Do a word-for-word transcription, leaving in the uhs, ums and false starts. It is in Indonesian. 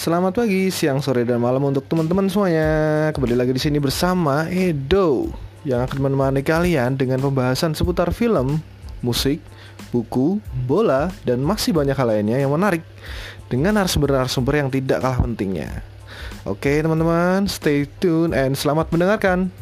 Selamat pagi, siang, sore, dan malam untuk teman-teman semuanya. Kembali lagi di sini bersama Edo yang akan menemani kalian dengan pembahasan seputar film, musik, buku, bola, dan masih banyak hal lainnya yang menarik dengan narasumber-narasumber yang tidak kalah pentingnya. Oke teman-teman, stay tune and selamat mendengarkan.